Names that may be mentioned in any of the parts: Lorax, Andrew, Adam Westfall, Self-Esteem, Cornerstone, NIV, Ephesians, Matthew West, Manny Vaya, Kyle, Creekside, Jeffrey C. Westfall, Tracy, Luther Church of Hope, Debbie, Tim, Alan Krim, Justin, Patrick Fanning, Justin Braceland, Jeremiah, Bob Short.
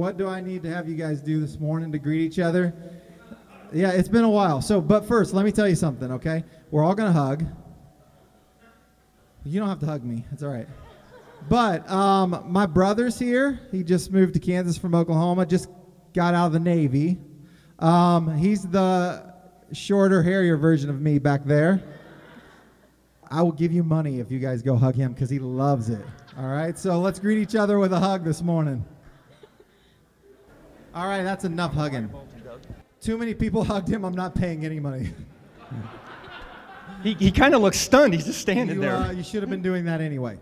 what do I need to have you guys do this morning to greet each other? Yeah, it's been a while. So, but first, let me tell you something, okay? We're all going to hug. You don't have to hug me. It's all right. But my brother's here. He just moved to Kansas from Oklahoma, just got out of the Navy. He's the shorter, hairier version of me back there. I will give you money if you guys go hug him because he loves it. All right, so let's greet each other with a hug this morning. All right, that's enough hugging. Too many people hugged him. I'm not paying any money. He kind of looks stunned. He's just standing there. You should have been doing that anyway.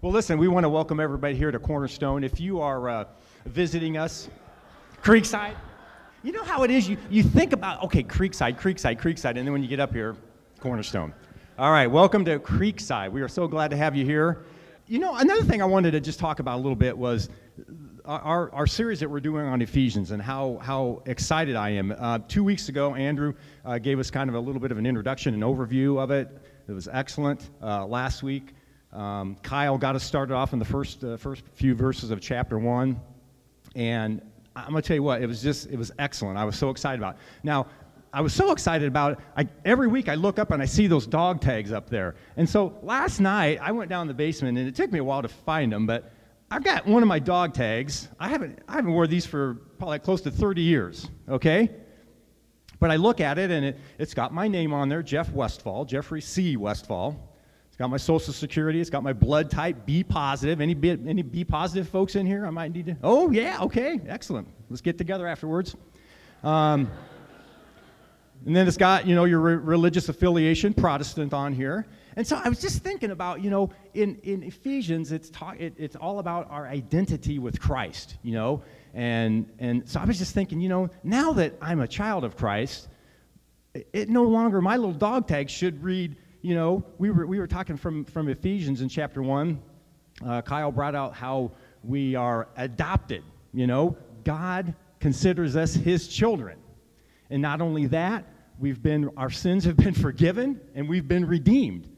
Well, listen, we want to welcome everybody here to Cornerstone. If you are visiting us, Creekside, you know how it is. You think about, okay, Creekside, and then when you get up here, Cornerstone. All right, welcome to Creekside. We are so glad to have you here. You know, another thing I wanted to just talk about a little bit was our series that we're doing on Ephesians and how excited I am. 2 weeks ago, Andrew gave us kind of a little bit of an introduction, an overview of it. It was excellent. Last week, Kyle got us started off in the first few verses of chapter 1. And I'm going to tell you what, it was excellent. I was so excited about it. Now, I was so excited about it. Every week I look up and I see those dog tags up there. And so last night, I went down in the basement, and it took me a while to find them, but I've got one of my dog tags. I haven't worn these for probably close to 30 years, okay? But I look at it, and it's got my name on there, Jeff Westfall, Jeffrey C. Westfall. It's got my Social Security. It's got my blood type, B positive. Any B positive folks in here? I might need to. Oh, yeah, okay, excellent. Let's get together afterwards. And then it's got, you know, your religious affiliation, Protestant, on here. And so I was just thinking about, you know, in Ephesians, it's all about our identity with Christ, you know. And so I was just thinking, you know, now that I'm a child of Christ, it no longer, my little dog tag should read, you know, we were talking from Ephesians in chapter 1. Kyle brought out how we are adopted, you know. God considers us his children. And not only that, our sins have been forgiven, and we've been redeemed.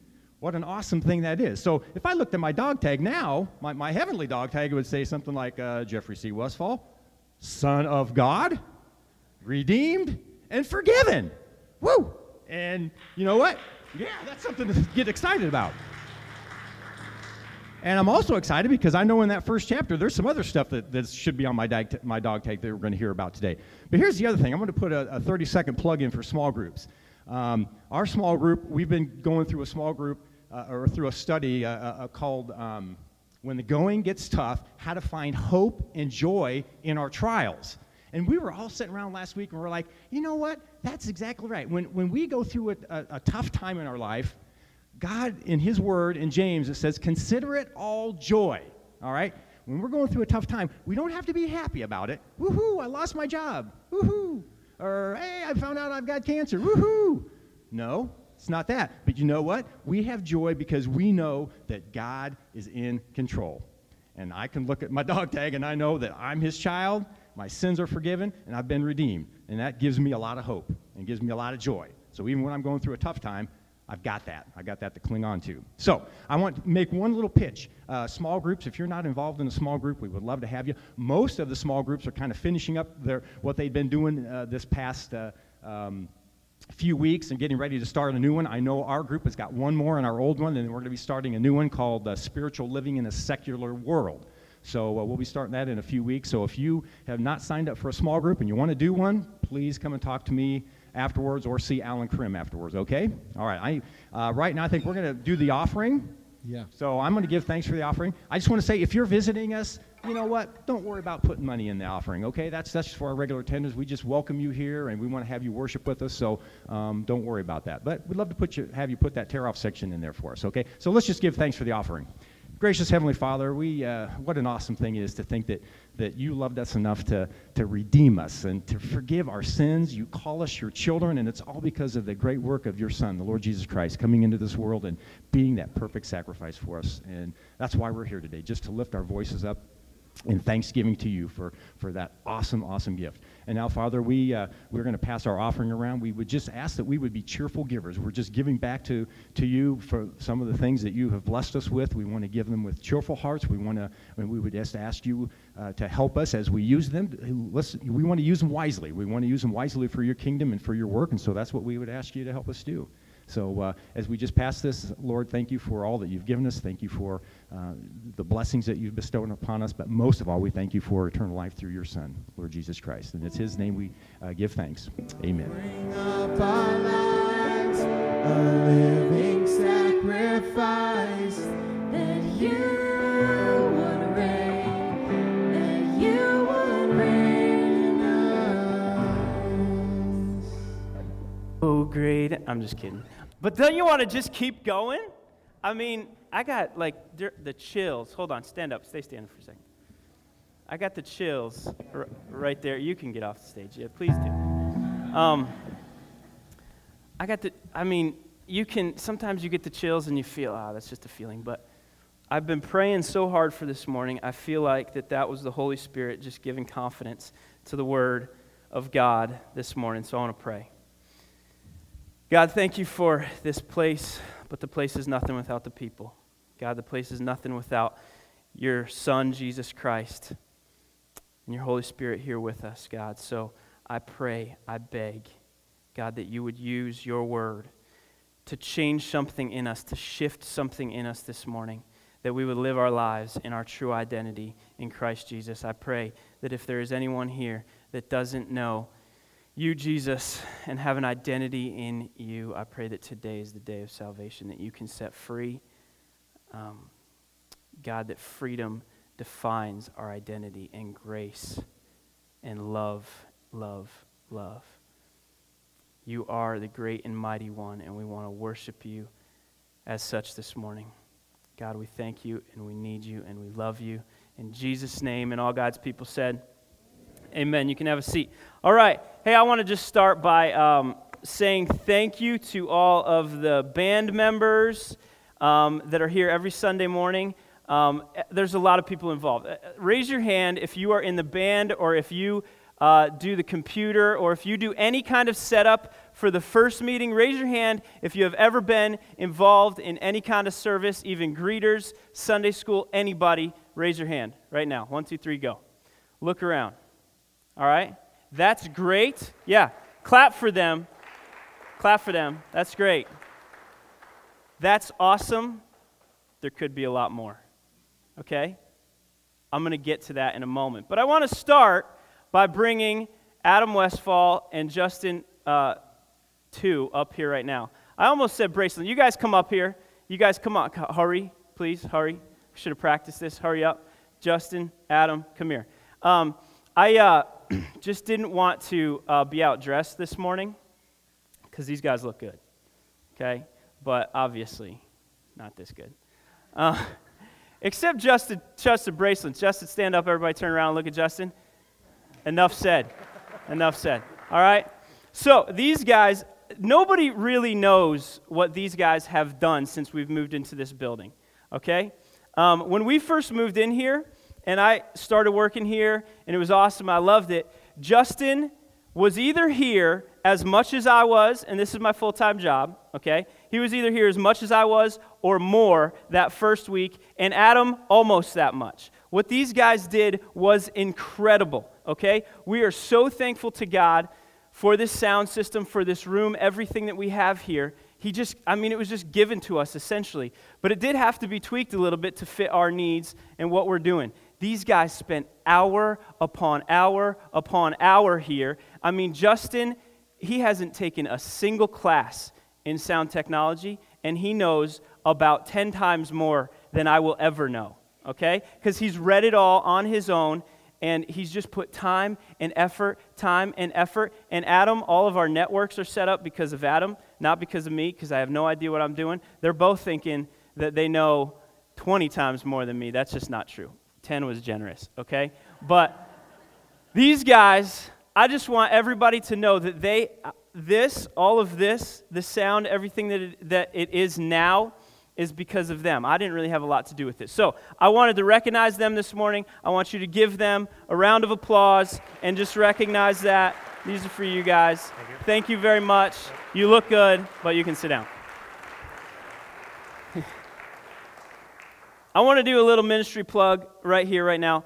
What an awesome thing that is. So if I looked at my dog tag now, my heavenly dog tag would say something like Jeffrey C. Westfall, Son of God, redeemed, and forgiven. Woo! And you know what? Yeah, that's something to get excited about. And I'm also excited because I know in that first chapter, there's some other stuff that should be on my dog tag that we're going to hear about today. But here's the other thing. I'm going to put a 30-second plug in for small groups. Our small group, we've been going through a small group or through a study called When the Going Gets Tough, How to Find Hope and Joy in Our Trials. And we were all sitting around last week and we're like, you know what? That's exactly right. When we go through a tough time in our life, God, in his word, in James, it says, consider it all joy, all right? When we're going through a tough time, we don't have to be happy about it. Woo-hoo, I lost my job. Woo-hoo. Or, hey, I found out I've got cancer. Woo-hoo. No, it's not that. But you know what? We have joy because we know that God is in control. And I can look at my dog tag, and I know that I'm his child, my sins are forgiven, and I've been redeemed. And that gives me a lot of hope and gives me a lot of joy. So even when I'm going through a tough time, I've got that. I got that to cling on to. So I want to make one little pitch. Small groups, if you're not involved in a small group, we would love to have you. Most of the small groups are kind of finishing up what they've been doing this past few weeks and getting ready to start a new one. I know our group has got one more in our old one, and we're going to be starting a new one called Spiritual Living in a Secular World. So we'll be starting that in a few weeks. So if you have not signed up for a small group and you want to do one, please come and talk to me afterwards or see Alan Krim afterwards, okay? All right, right now I think we're going to do the offering. Yeah. So I'm going to give thanks for the offering. I just want to say if you're visiting us, you know what? Don't worry about putting money in the offering, okay? That's just for our regular attenders. We just welcome you here, and we want to have you worship with us, so don't worry about that. But we'd love to have you put that tear-off section in there for us, okay? So let's just give thanks for the offering. Gracious Heavenly Father, what an awesome thing it is to think that you loved us enough to redeem us and to forgive our sins. You call us your children, and it's all because of the great work of your Son, the Lord Jesus Christ, coming into this world and being that perfect sacrifice for us. And that's why we're here today, just to lift our voices up in thanksgiving to you for that awesome, awesome gift. And now, Father, we're going to pass our offering around. We would just ask that we would be cheerful givers. We're just giving back to you for some of the things that you have blessed us with. We want to give them with cheerful hearts. We would just ask you to help us as we use them. We want to use them wisely. We want to use them wisely for your kingdom and for your work, and so that's what we would ask you to help us do. So as we just pass this, Lord, thank you for all that you've given us. Thank you for the blessings that you've bestowed upon us. But most of all, we thank you for eternal life through your Son, Lord Jesus Christ. And it's his name we give thanks. Amen. Bring up our lives, a living sacrifice, that you would reign, that you would reign in us. Oh, great. I'm just kidding. But don't you want to just keep going? I mean, I got, like, the chills. Hold on, stand up. Stay standing for a second. I got the chills right there. You can get off the stage. Yeah, please do. Sometimes you get the chills and you feel, that's just a feeling. But I've been praying so hard for this morning. I feel like that was the Holy Spirit just giving confidence to the Word of God this morning. So I want to pray. God, thank you for this place, but the place is nothing without the people. God, the place is nothing without your Son, Jesus Christ, and your Holy Spirit here with us, God. So I pray, I beg, God, that you would use your word to change something in us, to shift something in us this morning, that we would live our lives in our true identity in Christ Jesus. I pray that if there is anyone here that doesn't know you, Jesus, and have an identity in you, I pray that today is the day of salvation, that you can set free. God, that freedom defines our identity, and grace and love. You are the great and mighty one, and we want to worship you as such this morning. God, we thank you, and we need you, and we love you. In Jesus' name, and all God's people said, Amen. You can have a seat. All right. Hey, I want to just start by saying thank you to all of the band members that are here every Sunday morning. There's a lot of people involved. Raise your hand if you are in the band, or if you do the computer, or if you do any kind of setup for the first meeting. Raise your hand if you have ever been involved in any kind of service, even greeters, Sunday school, anybody. Raise your hand right now. 1, 2, 3, go. Look around. All right, that's great. Yeah, clap for them. Clap for them. That's great. That's awesome. There could be a lot more, okay? I'm going to get to that in a moment. But I want to start by bringing Adam Westfall and Justin Two up here right now. I almost said Braceland. You guys come up here. You guys come on. Hurry, please, hurry. Should have practiced this. Hurry up. Justin, Adam, come here. I just didn't want to be out dressed this morning, because these guys look good, okay? But obviously, not this good. Except Justin Braceland. Justin, stand up. Everybody turn around and look at Justin. Enough said. Enough said. All right? So these guys, nobody really knows what these guys have done since we've moved into this building, okay? When we first moved in here, and I started working here, and it was awesome. I loved it. Justin was either here as much as I was, and this is my full-time job, okay? He was either here as much as I was or more that first week, and Adam almost that much. What these guys did was incredible, okay? We are so thankful to God for this sound system, for this room, everything that we have here. It was just given to us, essentially. But it did have to be tweaked a little bit to fit our needs and what we're doing. These guys spent hour upon hour upon hour here. I mean, Justin, he hasn't taken a single class in sound technology, and he knows about 10 times more than I will ever know, okay? Because he's read it all on his own, and he's just put time and effort. And Adam, all of our networks are set up because of Adam, not because of me, because I have no idea what I'm doing. They're both thinking that they know 20 times more than me. That's just not true. 10 was generous, okay? But these guys, I just want everybody to know that all of this, the sound, everything that it is now, is because of them. I didn't really have a lot to do with it. So I wanted to recognize them this morning. I want you to give them a round of applause and just recognize that. These are for you guys. Thank you very much. You look good, but you can sit down. I want to do a little ministry plug right here, right now.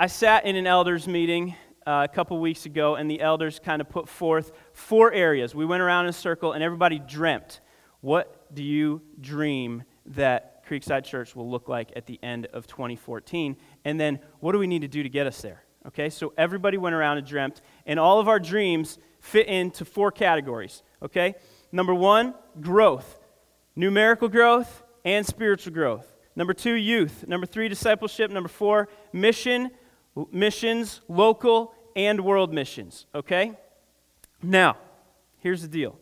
I sat in an elders meeting a couple weeks ago, and the elders kind of put forth 4 areas. We went around in a circle, and everybody dreamt. What do you dream that Creekside Church will look like at the end of 2014? And then, what do we need to do to get us there? Okay, so everybody went around and dreamt, and all of our dreams fit into 4 categories, okay? Number 1, growth, numerical growth and spiritual growth. Number 2, youth. Number 3, discipleship. Number 4, missions, local and world missions, okay? Now, here's the deal.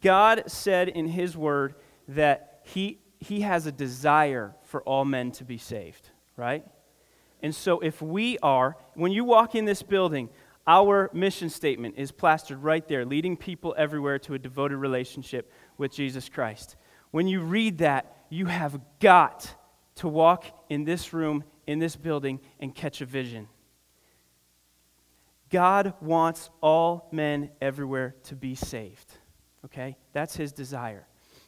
God said in His Word that He has a desire for all men to be saved, right? And so if we are, when you walk in this building, our mission statement is plastered right there, leading people everywhere to a devoted relationship with Jesus Christ. When you read that, you have got to walk in this room, in this building, and catch a vision. God wants all men everywhere to be saved, okay? That's His desire.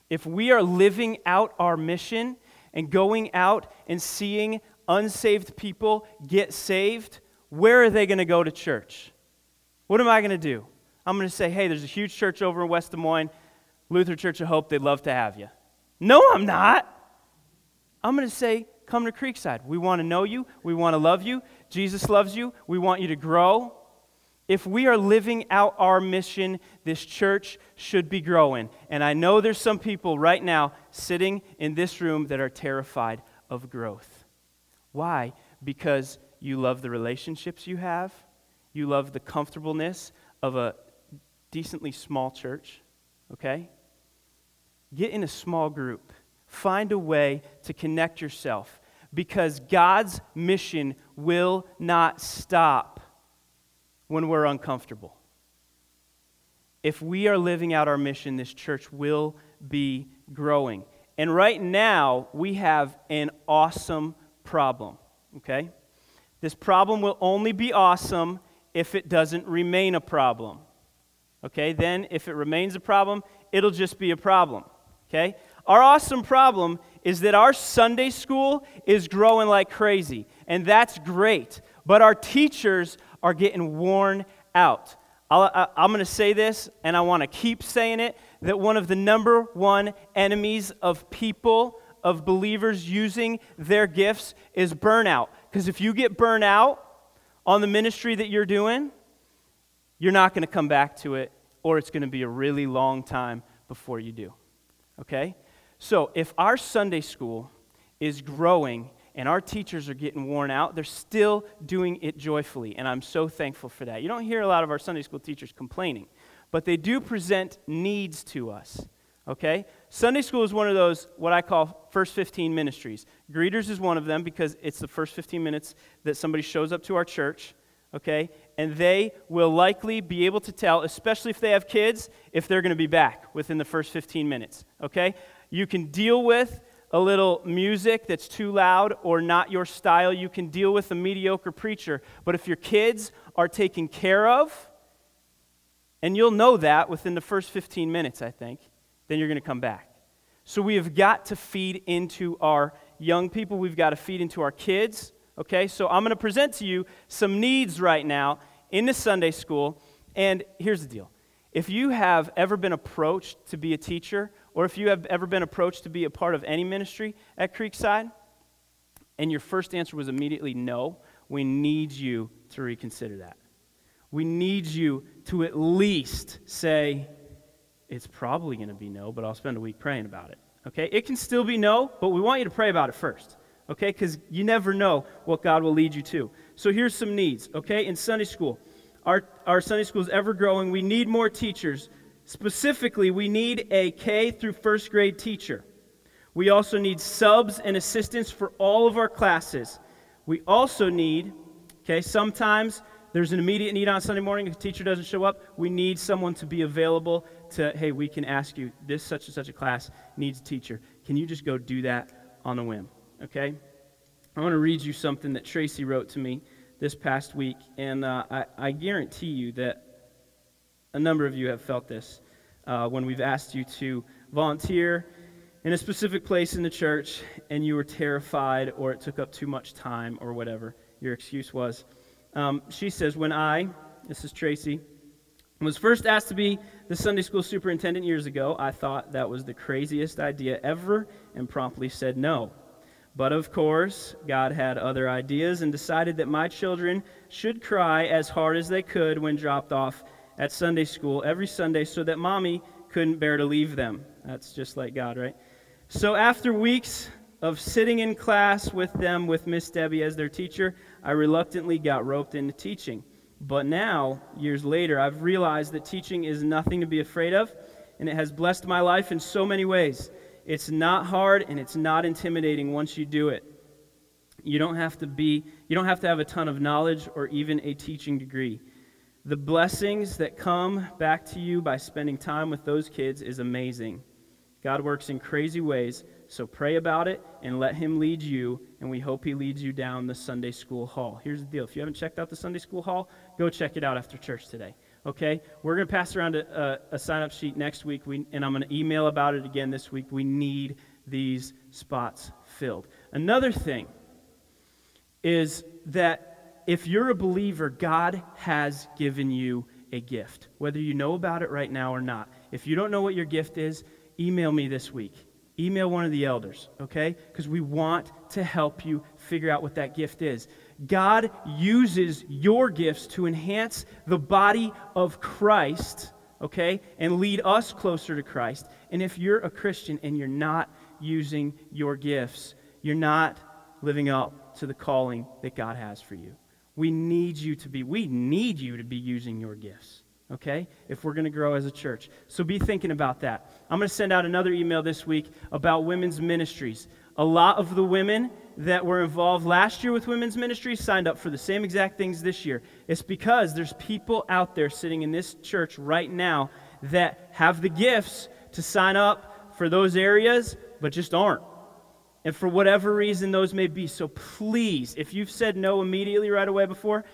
If we are living out our mission and going out and seeing unsaved people get saved, where are they going to go to church? What am I going to do? I'm going to say, hey, there's a huge church over in West Des Moines, Luther Church of Hope, they'd love to have you. No, I'm not. I'm going to say, come to Creekside. We want to know you. We want to love you. Jesus loves you. We want you to grow. If we are living out our mission, this church should be growing. And I know there's some people right now sitting in this room that are terrified of growth. Why? Because you love the relationships you have. You love the comfortableness of a decently small church, okay? Get in a small group. Find a way to connect yourself because God's mission will not stop when we're uncomfortable. If we are living out our mission, this church will be growing. And right now, we have an awesome problem, okay? This problem will only be awesome if it doesn't remain a problem, okay? Then if it remains a problem, it'll just be a problem, okay? Our awesome problem is that our Sunday school is growing like crazy, and that's great, but our teachers are getting worn out. I'm going to say this, and I want to keep saying it, that one of the number one enemies of people of believers using their gifts is burnout. Because if you get burnt out on the ministry that you're doing, you're not going to come back to it, or it's going to be a really long time before you do. Okay? So if our Sunday school is growing and our teachers are getting worn out, they're still doing it joyfully, and I'm so thankful for that. You don't hear a lot of our Sunday school teachers complaining, but they do present needs to us. Okay? Sunday school is one of those, what I call first 15 ministries. Greeters is one of them because it's the first 15 minutes that somebody shows up to our church, okay? And they will likely be able to tell, especially if they have kids, if they're going to be back within the first 15 minutes, okay? You can deal with a little music that's too loud or not your style. You can deal with a mediocre preacher. But if your kids are taken care of, and you'll know that within the first 15 minutes, I think, then you're going to come back. So we have got to feed into our young people. We've got to feed into our kids, okay? So I'm going to present to you some needs right now in the Sunday school. And here's the deal. If you have ever been approached to be a teacher, or if you have ever been approached to be a part of any ministry at Creekside, and your first answer was immediately no, we need you to reconsider that. We need you to at least say, it's probably going to be no, but I'll spend a week praying about it, okay? It can still be no, but we want you to pray about it first, okay? Because you never know what God will lead you to. So here's some needs, okay? In Sunday school, our Sunday school is ever-growing. We need more teachers. Specifically, we need a K through first grade teacher. We also need subs and assistants for all of our classes. We also need, okay, sometimes There's an immediate need on Sunday morning. If a teacher doesn't show up, we need someone to be available to, hey, we can ask you, this such and such a class needs a teacher. Can you just go do that on a whim, okay? I want to read you something that Tracy wrote to me this past week, and I guarantee you that a number of you have felt this when we've asked you to volunteer in a specific place in the church, and you were terrified, or it took up too much time, or whatever your excuse was. She says, when I, this is Tracy, was first asked to be the Sunday school superintendent years ago, I thought that was the craziest idea ever and promptly said no. But of course, God had other ideas and decided that my children should cry as hard as they could when dropped off at Sunday school every Sunday so that Mommy couldn't bear to leave them. That's just like God, right? So after weeks of sitting in class with them with Miss Debbie as their teacher, I reluctantly got roped into teaching. But now, years later, I've realized that teaching is nothing to be afraid of, and it has blessed my life in so many ways. It's not hard and it's not intimidating once you do it. You don't have to have a ton of knowledge or even a teaching degree. The blessings that come back to you by spending time with those kids is amazing. God works in crazy ways, so pray about it and let Him lead you, and we hope He leads you down the Sunday school hall. Here's the deal. If you haven't checked out the Sunday school hall, go check it out after church today. Okay, we're going to pass around a sign-up sheet next week, and I'm going to email about it again this week. We need these spots filled. Another thing is that if you're a believer, God has given you a gift, whether you know about it right now or not. If you don't know what your gift is, email me this week. Email one of the elders, okay? Because we want to help you figure out what that gift is. God uses your gifts to enhance the body of Christ, okay, and lead us closer to Christ. And if you're a Christian and you're not using your gifts, you're not living up to the calling that God has for you. We need you to be using your gifts, okay, if we're going to grow as a church. So be thinking about that. I'm going to send out another email this week about women's ministries. A lot of the women that were involved last year with women's ministry signed up for the same exact things this year. It's because there's people out there sitting in this church right now that have the gifts to sign up for those areas, but just aren't. And for whatever reason those may be. So please, if you've said no immediately right away before,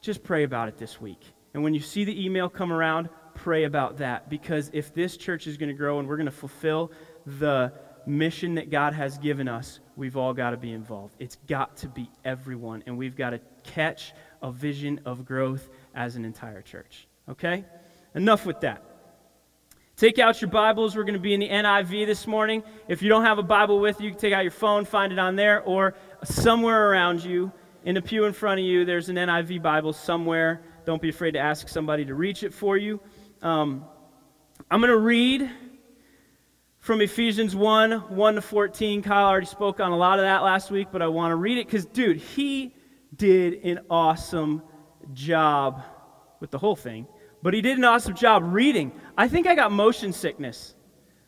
just pray about it this week. And when you see the email come around, pray about that. Because if this church is going to grow and we're going to fulfill the mission that God has given us, we've all got to be involved. It's got to be everyone, and we've got to catch a vision of growth as an entire church. Okay? Enough with that. Take out your Bibles. We're going to be in the NIV this morning. If you don't have a Bible with you, you can take out your phone, find it on there, or somewhere around you, in the pew in front of you, there's an NIV Bible somewhere. Don't be afraid to ask somebody to reach it for you. I'm going to read from Ephesians 1:1-14. Kyle already spoke on a lot of that last week, but I want to read it because, dude, he did an awesome job with the whole thing, but he did an awesome job reading. I think I got motion sickness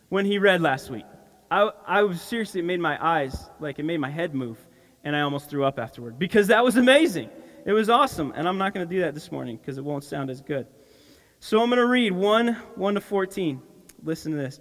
when he read last week. I was seriously, it made my head move, and I almost threw up afterward because that was amazing. It was awesome, and I'm not going to do that this morning because it won't sound as good. So I'm going to read 1:1-14. Listen to this.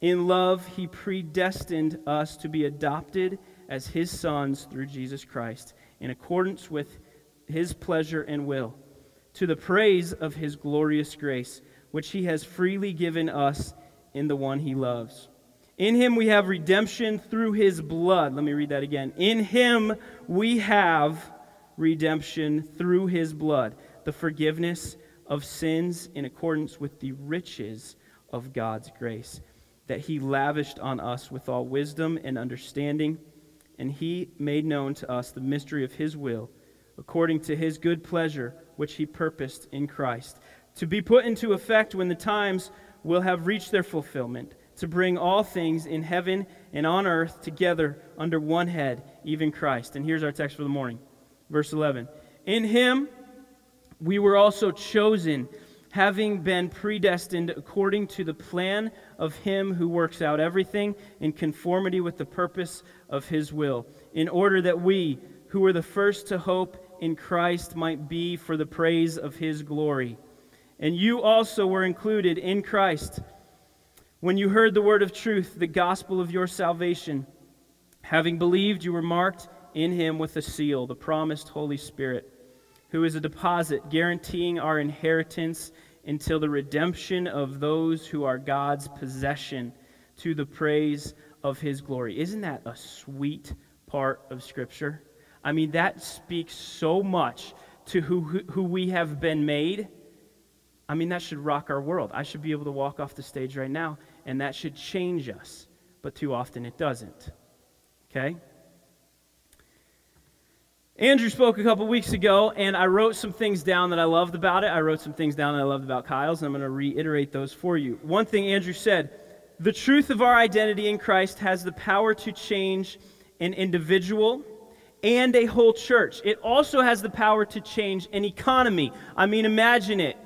In love, He predestined us to be adopted as His sons through Jesus Christ, in accordance with His pleasure and will, to the praise of His glorious grace, which He has freely given us in the one He loves. In Him we have redemption through His blood. Let me read that again. In Him we have redemption through His blood, the forgiveness of sins in accordance with the riches of God's grace that He lavished on us with all wisdom and understanding, and He made known to us the mystery of His will, according to His good pleasure, which He purposed in Christ, to be put into effect when the times will have reached their fulfillment, to bring all things in heaven and on earth together under one head, even Christ. And here's our text for the morning, verse 11. In Him we were also chosen, having been predestined according to the plan of Him who works out everything in conformity with the purpose of His will, in order that we, who were the first to hope in Christ, might be for the praise of His glory. And you also were included in Christ when you heard the word of truth, the gospel of your salvation. Having believed, you were marked in Him with a seal, the promised Holy Spirit, who is a deposit guaranteeing our inheritance until the redemption of those who are God's possession, to the praise of His glory. Isn't that a sweet part of Scripture? I mean, that speaks so much to who we have been made. I mean, that should rock our world. I should be able to walk off the stage right now, and that should change us. But too often it doesn't. Okay? Andrew spoke a couple weeks ago, and I wrote some things down that I loved about it. I wrote some things down that I loved about Kyle's, and I'm going to reiterate those for you. One thing Andrew said, the truth of our identity in Christ has the power to change an individual and a whole church. It also has the power to change an economy. I mean, imagine it.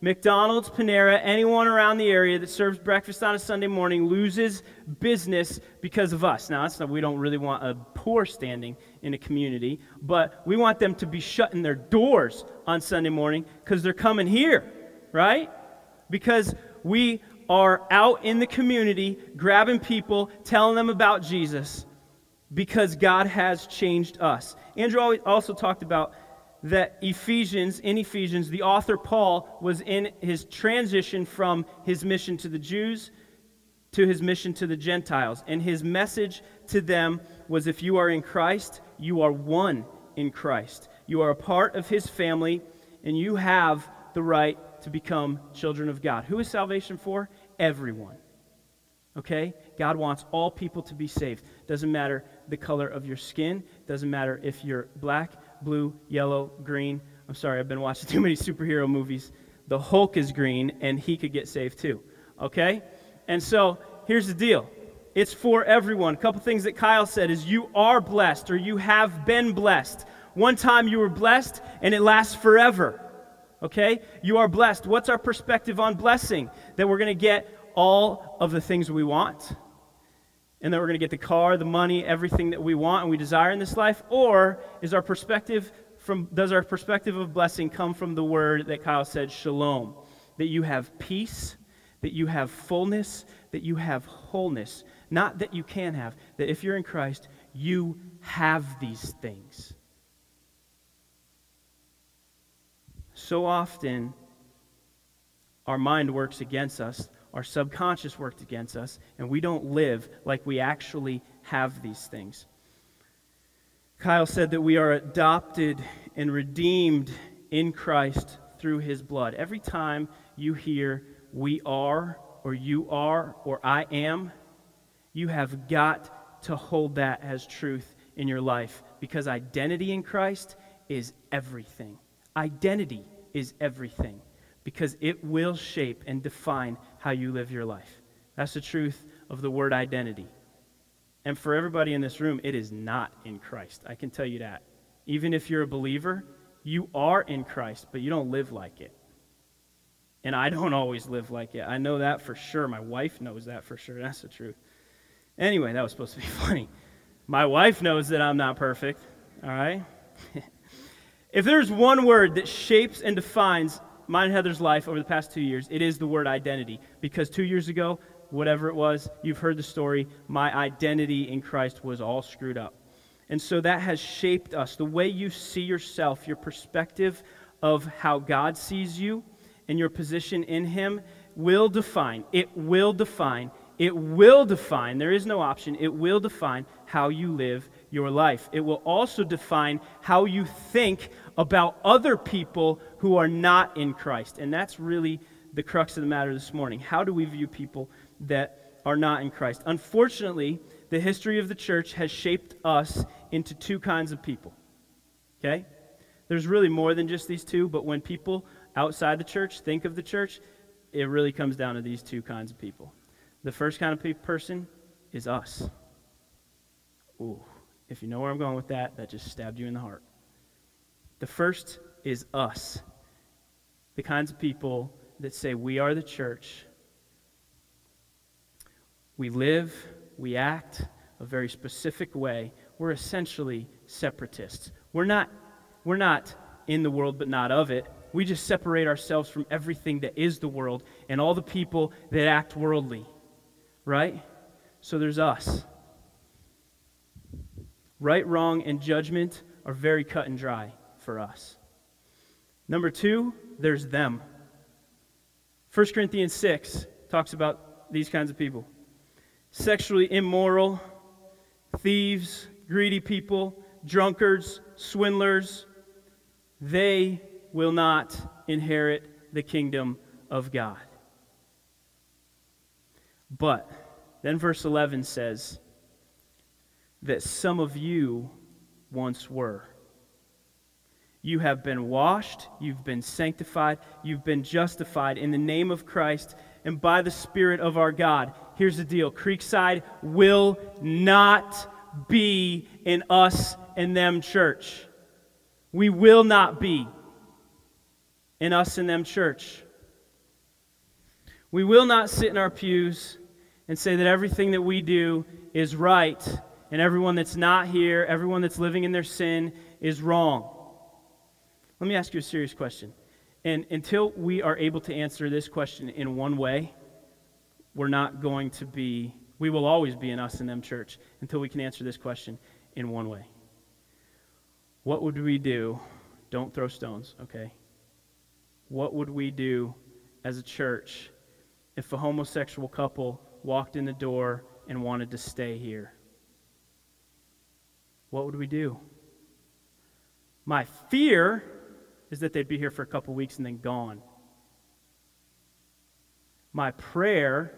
McDonald's, Panera, anyone around the area that serves breakfast on a Sunday morning loses business because of us. Now, that's not, we don't really want a poor standing in a community, but we want them to be shutting their doors on Sunday morning because they're coming here, right? Because we are out in the community grabbing people, telling them about Jesus because God has changed us. Andrew also talked about that in Ephesians, the author Paul was in his transition from his mission to the Jews to his mission to the Gentiles. And his message to them was, if you are in Christ, you are one in Christ. You are a part of His family, and you have the right to become children of God. Who is salvation for? Everyone. Okay? God wants all people to be saved. Doesn't matter the color of your skin. Doesn't matter if you're black, blue, yellow, green. I'm sorry, I've been watching too many superhero movies. The Hulk is green, and he could get saved too. Okay? And so, here's the deal. It's for everyone. A couple things that Kyle said is you are blessed, or you have been blessed. One time you were blessed, and it lasts forever. Okay? You are blessed. What's our perspective on blessing? That we're going to get all of the things we want, and that we're going to get the car, the money, everything that we want and we desire in this life? Or is our perspective does our perspective of blessing come from the word that Kyle said, shalom, that you have peace, that you have fullness, that you have wholeness, not that you can have, that if you're in Christ, you have these things. So often, our mind works against us. Our subconscious worked against us, and we don't live like we actually have these things. Kyle said that we are adopted and redeemed in Christ through His blood. Every time you hear, we are, or you are, or I am, you have got to hold that as truth in your life, because identity in Christ is everything. Identity is everything, because it will shape and define how you live your life. That's the truth of the word identity. And for everybody in this room, it is not in Christ. I can tell you that. Even if you're a believer, you are in Christ, but you don't live like it. And I don't always live like it. I know that for sure. My wife knows that for sure. That's the truth. Anyway, that was supposed to be funny. My wife knows that I'm not perfect. All right? If there's one word that shapes and defines mine and Heather's life over the past 2 years, it is the word identity. Because 2 years ago, whatever it was, you've heard the story, my identity in Christ was all screwed up. And so that has shaped us. The way you see yourself, your perspective of how God sees you and your position in Him will define, it will define, it will define, there is no option, it will define how you live your life. It will also define how you think about other people who are not in Christ. And that's really the crux of the matter this morning. How do we view people that are not in Christ? Unfortunately, the history of the church has shaped us into two kinds of people. Okay? There's really more than just these two, but when people outside the church, think of the church, it really comes down to these two kinds of people. The first kind of person is us. Ooh, if you know where I'm going with that, that just stabbed you in the heart. The first is us. The kinds of people that say we are the church. We live, we act a very specific way. We're essentially separatists. We're not in the world but not of it. We just separate ourselves from everything that is the world and all the people that act worldly, right? So there's us. Right, wrong, and judgment are very cut and dry for us. Number two, there's them. 1 Corinthians 6 talks about these kinds of people. Sexually immoral, thieves, greedy people, drunkards, swindlers, they will not inherit the kingdom of God. But then verse 11 says that some of you once were. You have been washed, you've been sanctified, you've been justified in the name of Christ and by the Spirit of our God. Here's the deal. Creekside will not be an us and them church. We will not be an us and them church. We will not sit in our pews and say that everything that we do is right and everyone that's not here, everyone that's living in their sin is wrong. Let me ask you a serious question. And until we are able to answer this question in one way, we will always be an us and them church until we can answer this question in one way. What would we do? Don't throw stones, okay? What would we do as a church if a homosexual couple walked in the door and wanted to stay here? What would we do? My fear is that they'd be here for a couple weeks and then gone. My prayer,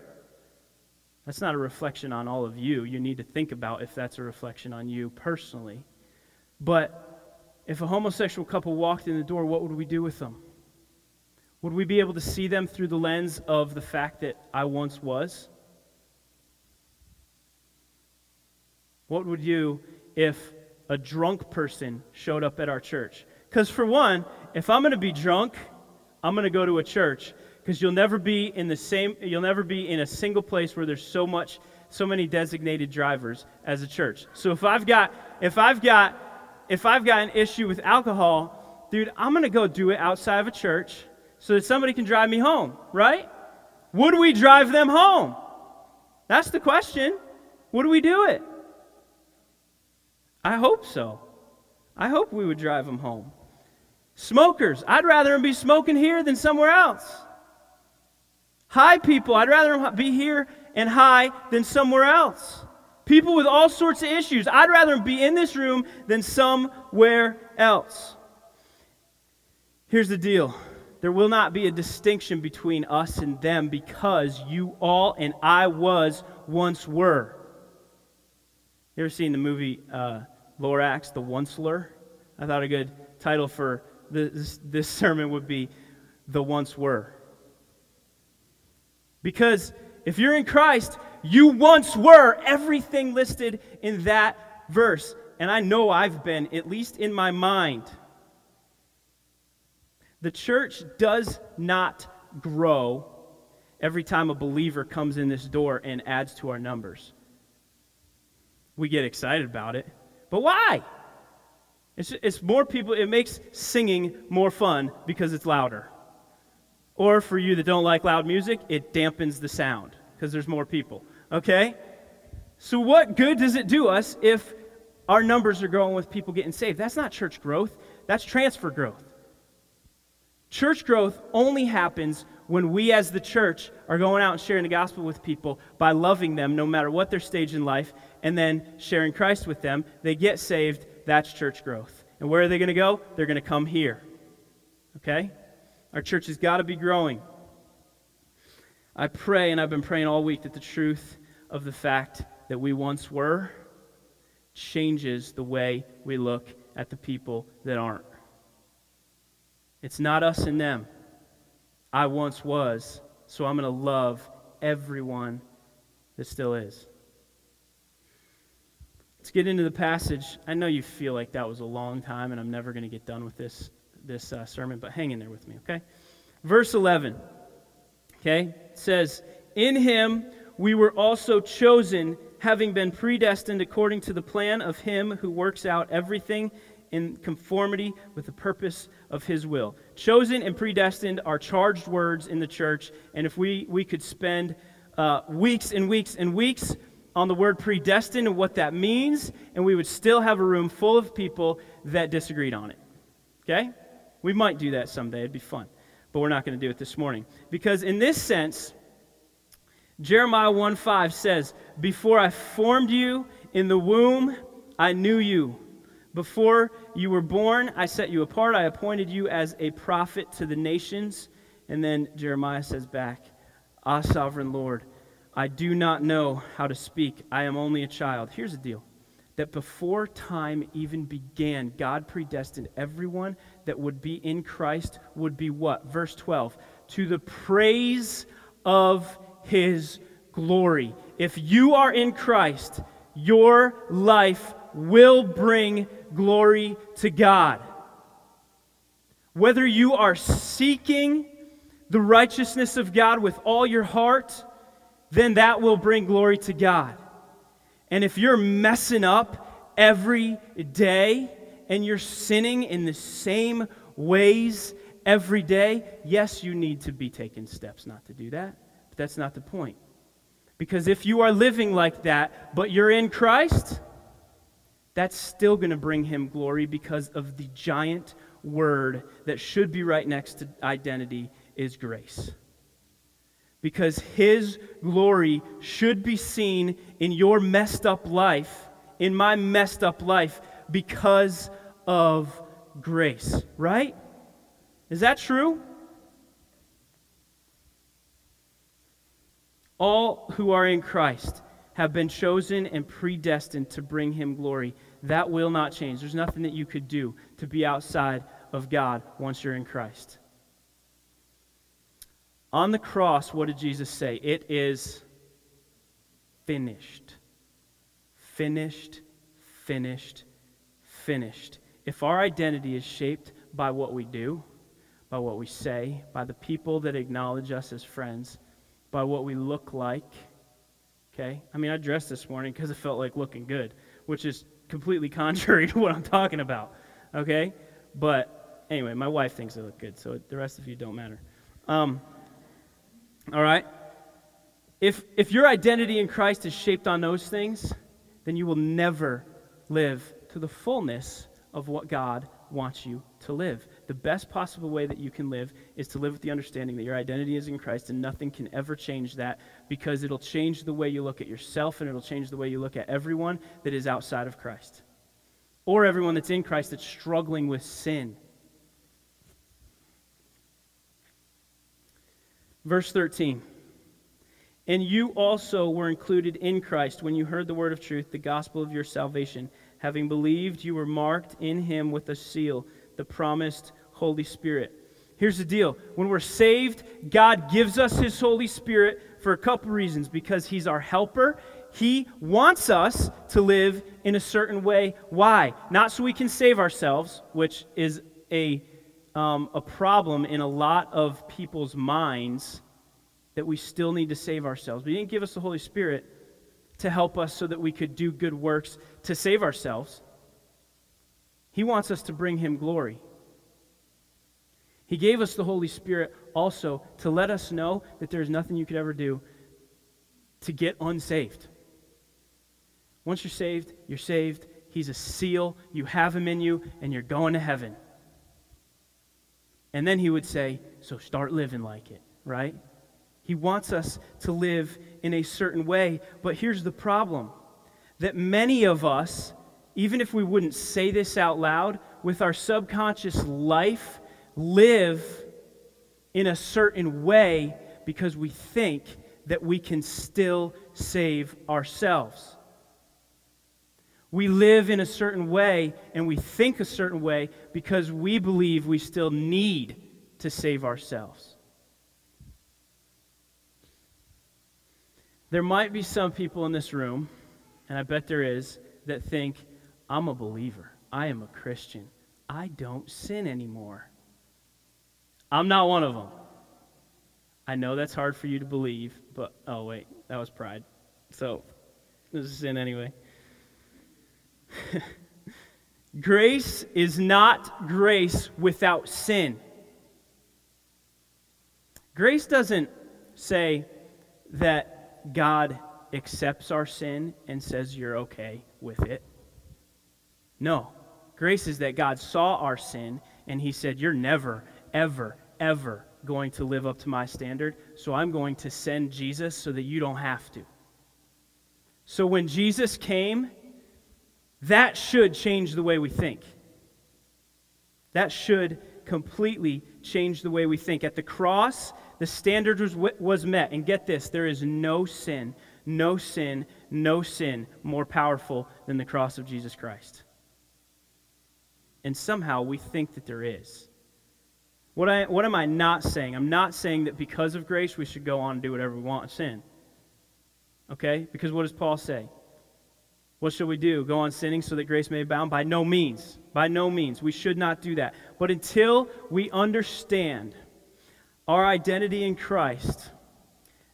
that's not a reflection on all of you. You need to think about if that's a reflection on you personally. But if a homosexual couple walked in the door, what would we do with them? Would we be able to see them through the lens of the fact that I once was? What would you if a drunk person showed up at our church? Because for one, if I'm going to be drunk, I'm going to go to a church. Because you'll never be in a single place where there's so many designated drivers as a church. So if I've got an issue with alcohol, dude, I'm gonna go do it outside of a church so that somebody can drive me home, right? Would we drive them home? That's the question. Would we do it? I hope so. I hope we would drive them home. Smokers, I'd rather them be smoking here than somewhere else. High people, I'd rather be here and high than somewhere else. People with all sorts of issues, I'd rather be in this room than somewhere else. Here's the deal. There will not be a distinction between us and them because you all and I was once were. You ever seen the movie Lorax, The Onceler? I thought a good title for this sermon would be The Once Were. Because if you're in Christ, you once were everything listed in that verse. And I know I've been, at least in my mind. The church does not grow every time a believer comes in this door and adds to our numbers. We get excited about it. But why? It's more people, it makes singing more fun because it's louder. Or for you that don't like loud music, it dampens the sound because there's more people, okay? So what good does it do us if our numbers are growing with people getting saved? That's not church growth. That's transfer growth. Church growth only happens when we as the church are going out and sharing the gospel with people by loving them no matter what their stage in life and then sharing Christ with them. They get saved. That's church growth. And where are they going to go? They're going to come here, okay? Our church has got to be growing. I pray, and I've been praying all week, that the truth of the fact that we once were changes the way we look at the people that aren't. It's not us and them. I once was, so I'm going to love everyone that still is. Let's get into the passage. I know you feel like that was a long time, and I'm never going to get done with this sermon, but hang in there with me, okay? Verse 11, okay, it says, "In him we were also chosen, having been predestined according to the plan of him who works out everything in conformity with the purpose of his will." Chosen and predestined are charged words in the church, and if we could spend weeks and weeks and weeks on the word predestined and what that means, and we would still have a room full of people that disagreed on it, okay? We might do that someday. It'd be fun, but we're not going to do it this morning, because in this sense, Jeremiah 1:5 says, "Before I formed you in the womb, I knew you. Before you were born, I set you apart. I appointed you as a prophet to the nations." And then Jeremiah says back, "Ah, sovereign Lord, I do not know how to speak. I am only a child." Here's the deal, that before time even began, God predestined everyone that would be in Christ would be what? Verse 12, "to the praise of his glory." If you are in Christ, your life will bring glory to God. Whether you are seeking the righteousness of God with all your heart, then that will bring glory to God. And if you're messing up every day and you're sinning in the same ways every day, yes, you need to be taking steps not to do that. That's not the point. Because if you are living like that, but you're in Christ, that's still going to bring him glory because of the giant word that should be right next to identity is grace. Because his glory should be seen in your messed up life, in my messed up life, because of grace, right? Is that true? All who are in Christ have been chosen and predestined to bring him glory. That will not change. There's nothing that you could do to be outside of God once you're in Christ. On the cross, what did Jesus say? It is finished. Finished, finished, finished. If our identity is shaped by what we do, by what we say, by the people that acknowledge us as friends, by what we look like, okay? I mean, I dressed this morning because it felt like looking good, which is completely contrary to what I'm talking about, okay? But anyway, my wife thinks I look good, so the rest of you don't matter. All right? If your identity in Christ is shaped on those things, then you will never live to the fullness of what God wants you to live. The best possible way that you can live is to live with the understanding that your identity is in Christ and nothing can ever change that, because it'll change the way you look at yourself and it'll change the way you look at everyone that is outside of Christ, or everyone that's in Christ that's struggling with sin. Verse 13, "And you also were included in Christ when you heard the word of truth, the gospel of your salvation. Having believed, you were marked in him with a seal, the promised Holy Spirit." Here's the deal. When we're saved, God gives us his Holy Spirit for a couple reasons. Because he's our helper. He wants us to live in a certain way. Why? Not so we can save ourselves, which is a problem in a lot of people's minds, that we still need to save ourselves. But he didn't give us the Holy Spirit to help us so that we could do good works to save ourselves. He wants us to bring him glory. He gave us the Holy Spirit also to let us know that there's nothing you could ever do to get unsaved. Once you're saved, you're saved. He's a seal. You have him in you, and you're going to heaven. And then he would say, so start living like it, right? He wants us to live in a certain way, but here's the problem, that many of us, even if we wouldn't say this out loud, with our subconscious life, live in a certain way because we think that we can still save ourselves. We live in a certain way and we think a certain way because we believe we still need to save ourselves. There might be some people in this room, and I bet there is, that think, I'm a believer. I am a Christian. I don't sin anymore. I'm not one of them. I know that's hard for you to believe, but, oh wait, that was pride. So, this is sin anyway. Grace is not grace without sin. Grace doesn't say that God accepts our sin and says you're okay with it. No. Grace is that God saw our sin and he said, you're never, ever, ever going to live up to my standard, so I'm going to send Jesus so that you don't have to. So when Jesus came, that should change the way we think. That should completely change the way we think. At the cross, the standard was met. And get this, there is no sin, no sin, no sin more powerful than the cross of Jesus Christ. And somehow we think that there is. What am I not saying? I'm not saying that because of grace we should go on and do whatever we want and sin. Okay? Because what does Paul say? What should we do? Go on sinning so that grace may abound? By no means. By no means. We should not do that. But until we understand our identity in Christ,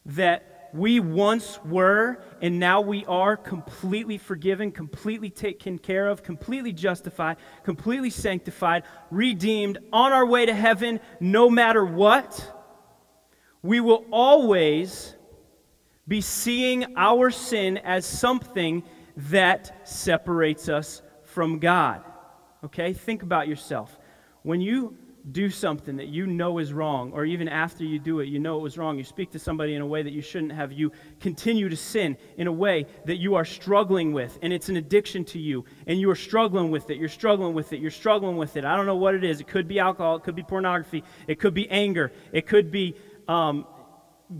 that we once were and now we are completely forgiven, completely taken care of, completely justified, completely sanctified, redeemed, on our way to heaven, no matter what, we will always be seeing our sin as something that separates us from God. Okay? Think about yourself. When you do something that you know is wrong, or even after you do it, you know it was wrong, you speak to somebody in a way that you shouldn't have, you continue to sin in a way that you are struggling with, and it's an addiction to you, and you are struggling with it, you're struggling with it, you're struggling with it. I don't know what it is. It could be alcohol, it could be pornography, it could be anger, it could be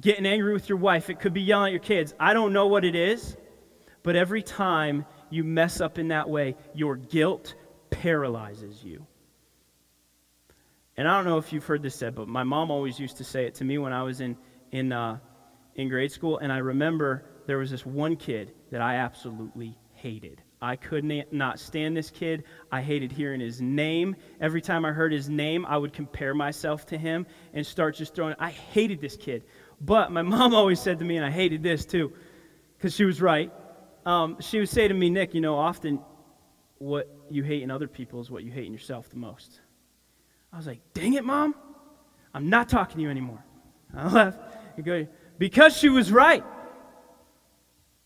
getting angry with your wife, it could be yelling at your kids. I don't know what it is. But every time you mess up in that way, your guilt paralyzes you. And I don't know if you've heard this said, but my mom always used to say it to me when I was in grade school. And I remember there was this one kid that I absolutely hated. I could not stand this kid. I hated hearing his name. Every time I heard his name, I would compare myself to him and start just throwing. I hated this kid. But my mom always said to me, and I hated this too, because she was right. She would say to me, Nick, you know, often what you hate in other people is what you hate in yourself the most. I was like, dang it, Mom. I'm not talking to you anymore. I left. Because she was right.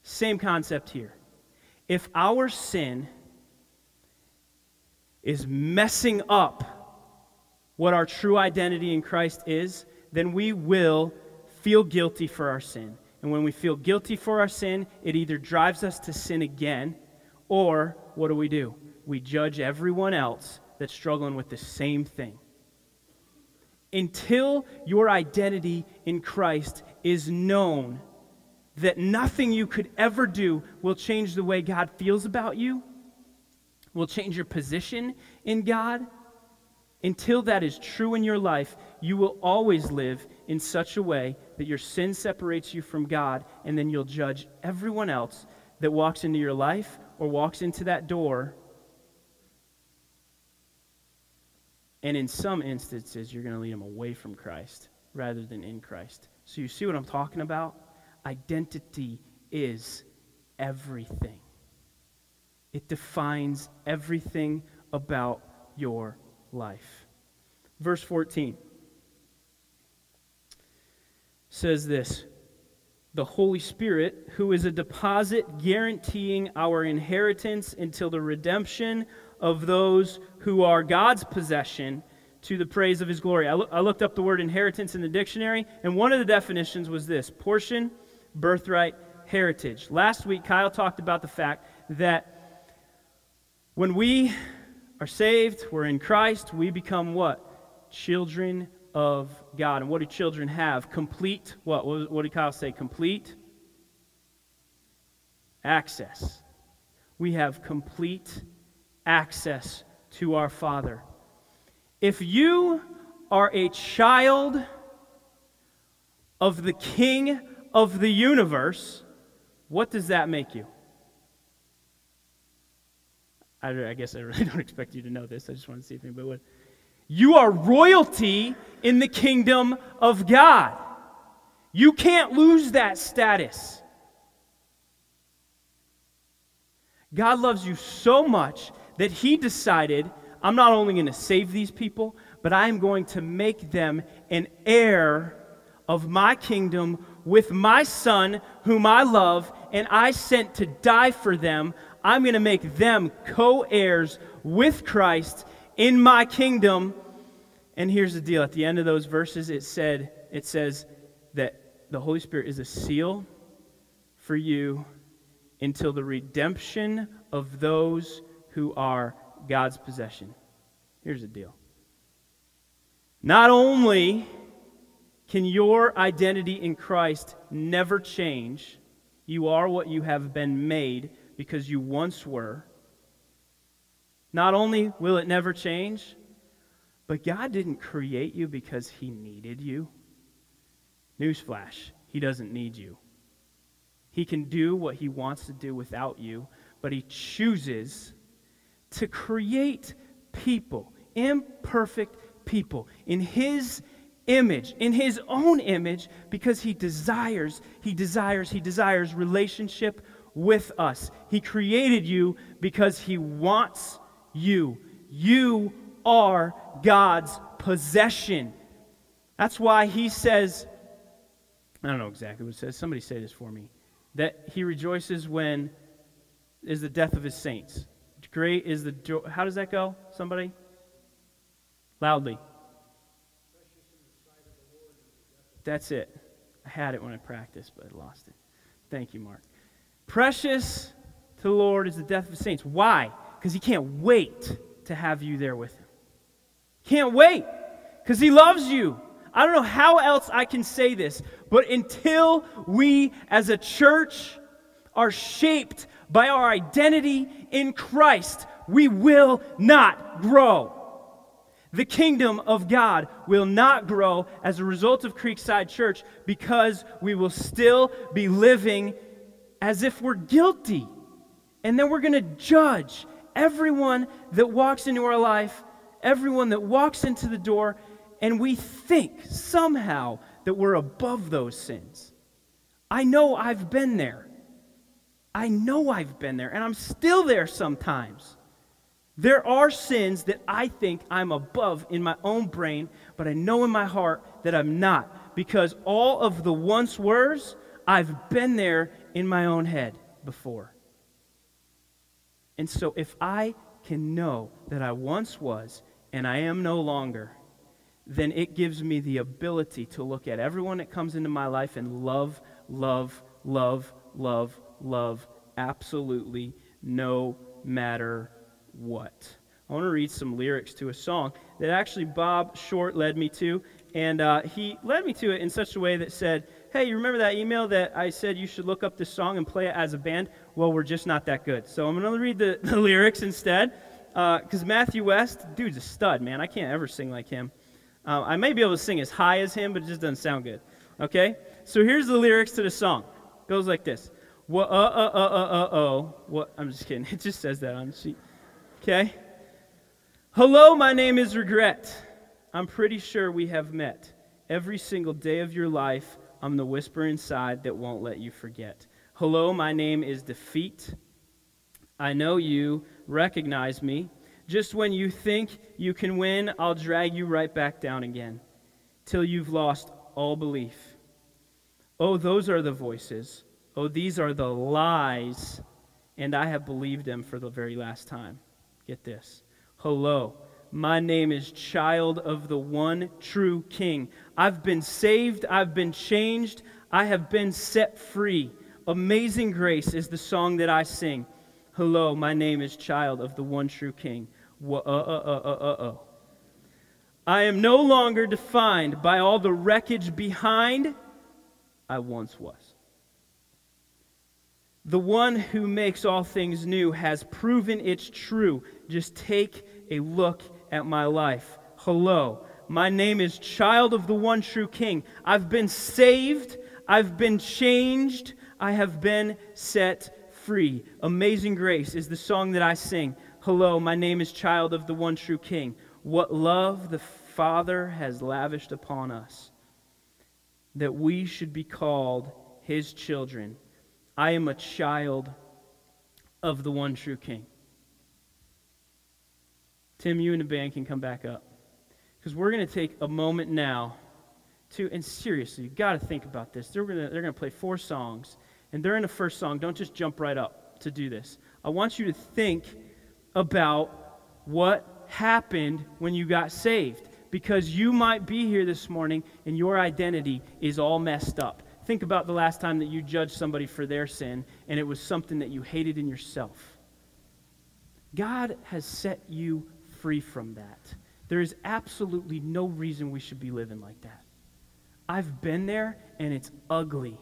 Same concept here. If our sin is messing up what our true identity in Christ is, then we will feel guilty for our sin. And when we feel guilty for our sin, it either drives us to sin again, or what do? We judge everyone else that's struggling with the same thing. Until your identity in Christ is known, that nothing you could ever do will change the way God feels about you, will change your position in God. Until that is true in your life, you will always live in such a way that your sin separates you from God, and then you'll judge everyone else that walks into your life or walks into that door. And in some instances, you're going to lead them away from Christ rather than in Christ. So you see what I'm talking about? Identity is everything. It defines everything about your life. Verse 14 says this: the Holy Spirit, who is a deposit guaranteeing our inheritance until the redemption of those who are God's possession, to the praise of his glory. I looked up the word inheritance in the dictionary, and one of the definitions was this: portion, birthright, heritage. Last week, Kyle talked about the fact that when we are saved, we're in Christ, we become what? Children of God. And what do children have? Complete, what did Kyle say? Complete access. We have complete access to our Father. If you are a child of the King of the universe, what does that make you? I guess I really don't expect you to know this. I just want to see if anybody would. You are royalty in the kingdom of God. You can't lose that status. God loves you so much that He decided, I'm not only going to save these people, but I am going to make them an heir of my kingdom with my Son, whom I love, and I sent to die for them. I'm going to make them co-heirs with Christ in my kingdom. And here's the deal. At the end of those verses, it says that the Holy Spirit is a seal for you until the redemption of those who are God's possession. Here's the deal. Not only can your identity in Christ never change, you are what you have been made because you once were. Not only will it never change, but God didn't create you because He needed you. Newsflash, He doesn't need you. He can do what He wants to do without you, but He chooses to create people, imperfect people, in His image, in His own image, because He desires relationship with us. He created you because He wants you. You are God's possession. That's why He says, I don't know exactly what it says. Somebody say this for me. That He rejoices when is the death of His saints. Great is the joy. How does that go? Somebody? Loudly. That's it. I had it when I practiced, but I lost it. Thank you, Mark. Precious to the Lord is the death of His saints. Why? Because He can't wait to have you there with Him. Can't wait, because He loves you. I don't know how else I can say this, but until we as a church are shaped by our identity in Christ, we will not grow. The kingdom of God will not grow as a result of Creekside Church, because we will still be living as if we're guilty. And then we're going to judge everyone that walks into our life, everyone that walks into the door, and we think somehow that we're above those sins. I know I've been there. And I'm still there sometimes. There are sins that I think I'm above in my own brain, but I know in my heart that I'm not, because all of the once were's, I've been there in my own head before. And so if I can know that I once was and I am no longer, then it gives me the ability to look at everyone that comes into my life and love, absolutely no matter what. I want to read some lyrics to a song that actually Bob Short led me to, and he led me to it in such a way that said, hey, you remember that email that I said you should look up this song and play it as a band? Well, we're just not that good. So I'm going to read the lyrics instead, because Matthew West, dude's a stud, man. I can't ever sing like him. I may be able to sing as high as him, but it just doesn't sound good. Okay? So here's the lyrics to the song. It goes like this. What? I'm just kidding. It just says that on the sheet. Okay? Hello, my name is Regret. I'm pretty sure we have met. Every single day of your life, I'm the whisper inside that won't let you forget. Hello, my name is Defeat. I know you recognize me. Just when you think you can win, I'll drag you right back down again till you've lost all belief. Oh, those are the voices. Oh, these are the lies, and I have believed them for the very last time. Get this. Hello, my name is Child of the One True King. I've been saved, I've been changed, I have been set free. Amazing Grace is the song that I sing. Hello, my name is Child of the One True King. I am no longer defined by all the wreckage behind I once was. The one who makes all things new has proven it's true. Just take a look at my life. Hello, my name is Child of the One True King. I've been saved, I've been changed. I have been set free. Amazing Grace is the song that I sing. Hello, my name is Child of the One True King. What love the Father has lavished upon us, that we should be called His children. I am a child of the One True King. Tim, you and the band can come back up, because we're going to take a moment now to, and seriously, you've got to think about this. They're going to play four songs, and they're in the first song. Don't just jump right up to do this. I want you to think about what happened when you got saved, because you might be here this morning and your identity is all messed up. Think about the last time that you judged somebody for their sin and it was something that you hated in yourself. God has set you free from that. There is absolutely no reason we should be living like that. I've been there and it's ugly.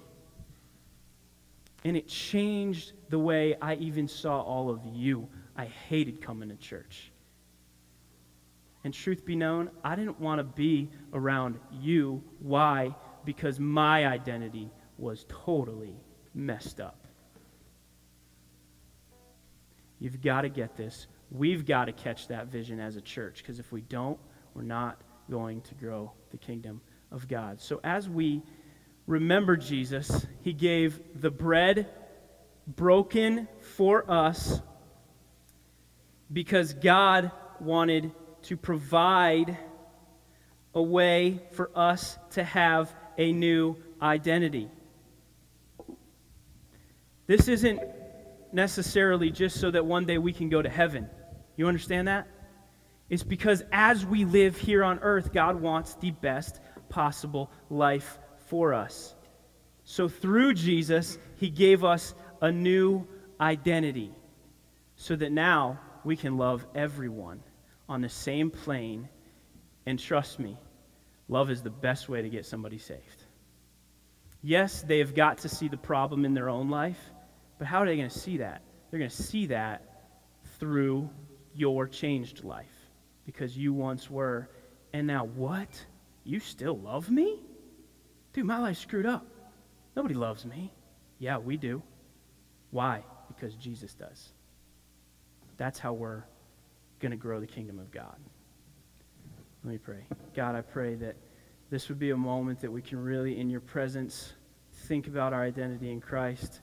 And it changed the way I even saw all of you. I hated coming to church. And truth be known, I didn't want to be around you. Why? Because my identity was totally messed up. You've got to get this. We've got to catch that vision as a church, because if we don't, we're not going to grow the kingdom of God. So as we remember Jesus, He gave the bread broken for us, because God wanted to provide a way for us to have a new identity. This isn't necessarily just so that one day we can go to heaven. You understand that? It's because as we live here on earth, God wants the best possible life for us. So through Jesus, He gave us a new identity so that now we can love everyone on the same plane. And trust me, love is the best way to get somebody saved. Yes, they have got to see the problem in their own life, but how are they going to see that? They're going to see that through your changed life, because you once were, and now what? You still love me? Dude, my life's screwed up. Nobody loves me. Yeah, we do. Why? Because Jesus does. That's how we're going to grow the kingdom of God. Let me pray. God, I pray that this would be a moment that we can really, in your presence, think about our identity in Christ,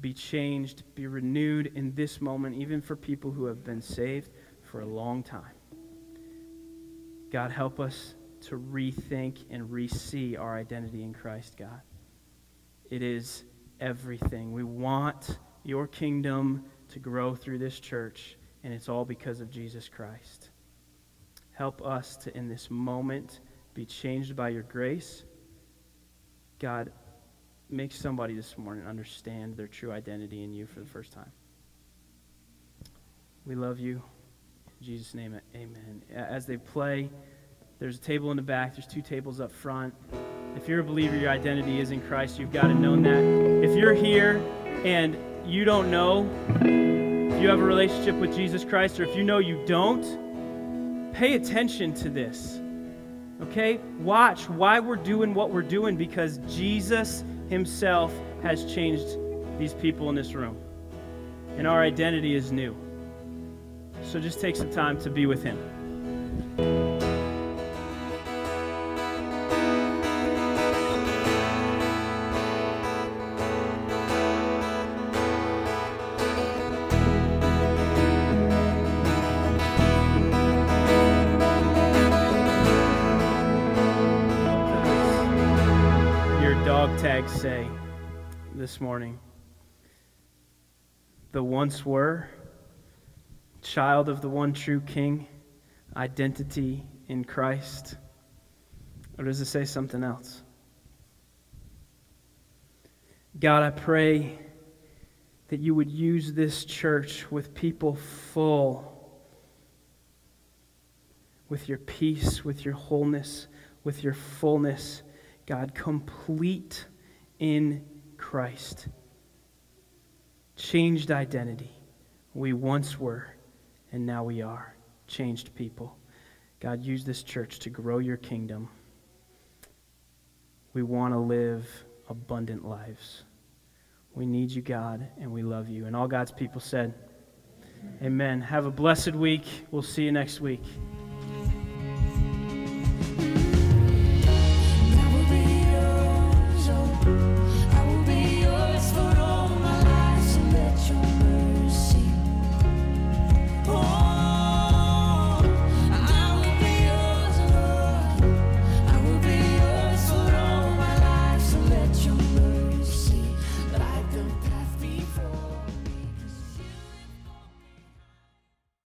be changed, be renewed in this moment, even for people who have been saved for a long time. God, help us to rethink and re-see our identity in Christ, God. It is everything. We want your kingdom to grow through this church, and it's all because of Jesus Christ. Help us to, in this moment, be changed by your grace. God, make somebody this morning understand their true identity in you for the first time. We love you. In Jesus' name, amen. As they play, there's a table in the back. There's two tables up front. If you're a believer, your identity is in Christ. You've got to know that. If you're here and you don't know if you have a relationship with Jesus Christ, or if you know you don't, pay attention to this. Okay? Watch why we're doing what we're doing, because Jesus Himself has changed these people in this room. And our identity is new. So just take some time to be with Him. Say this morning, the once were, child of the one true King, identity in Christ, or does it say something else? God, I pray that you would use this church with people full, with your peace, with your wholeness, with your fullness, God, complete in Christ. Changed identity. We once were, and now we are. Changed people. God, use this church to grow your kingdom. We want to live a abundant lives. We need you, God, and we love you. And all God's people said, amen. Have a blessed week. We'll see you next week.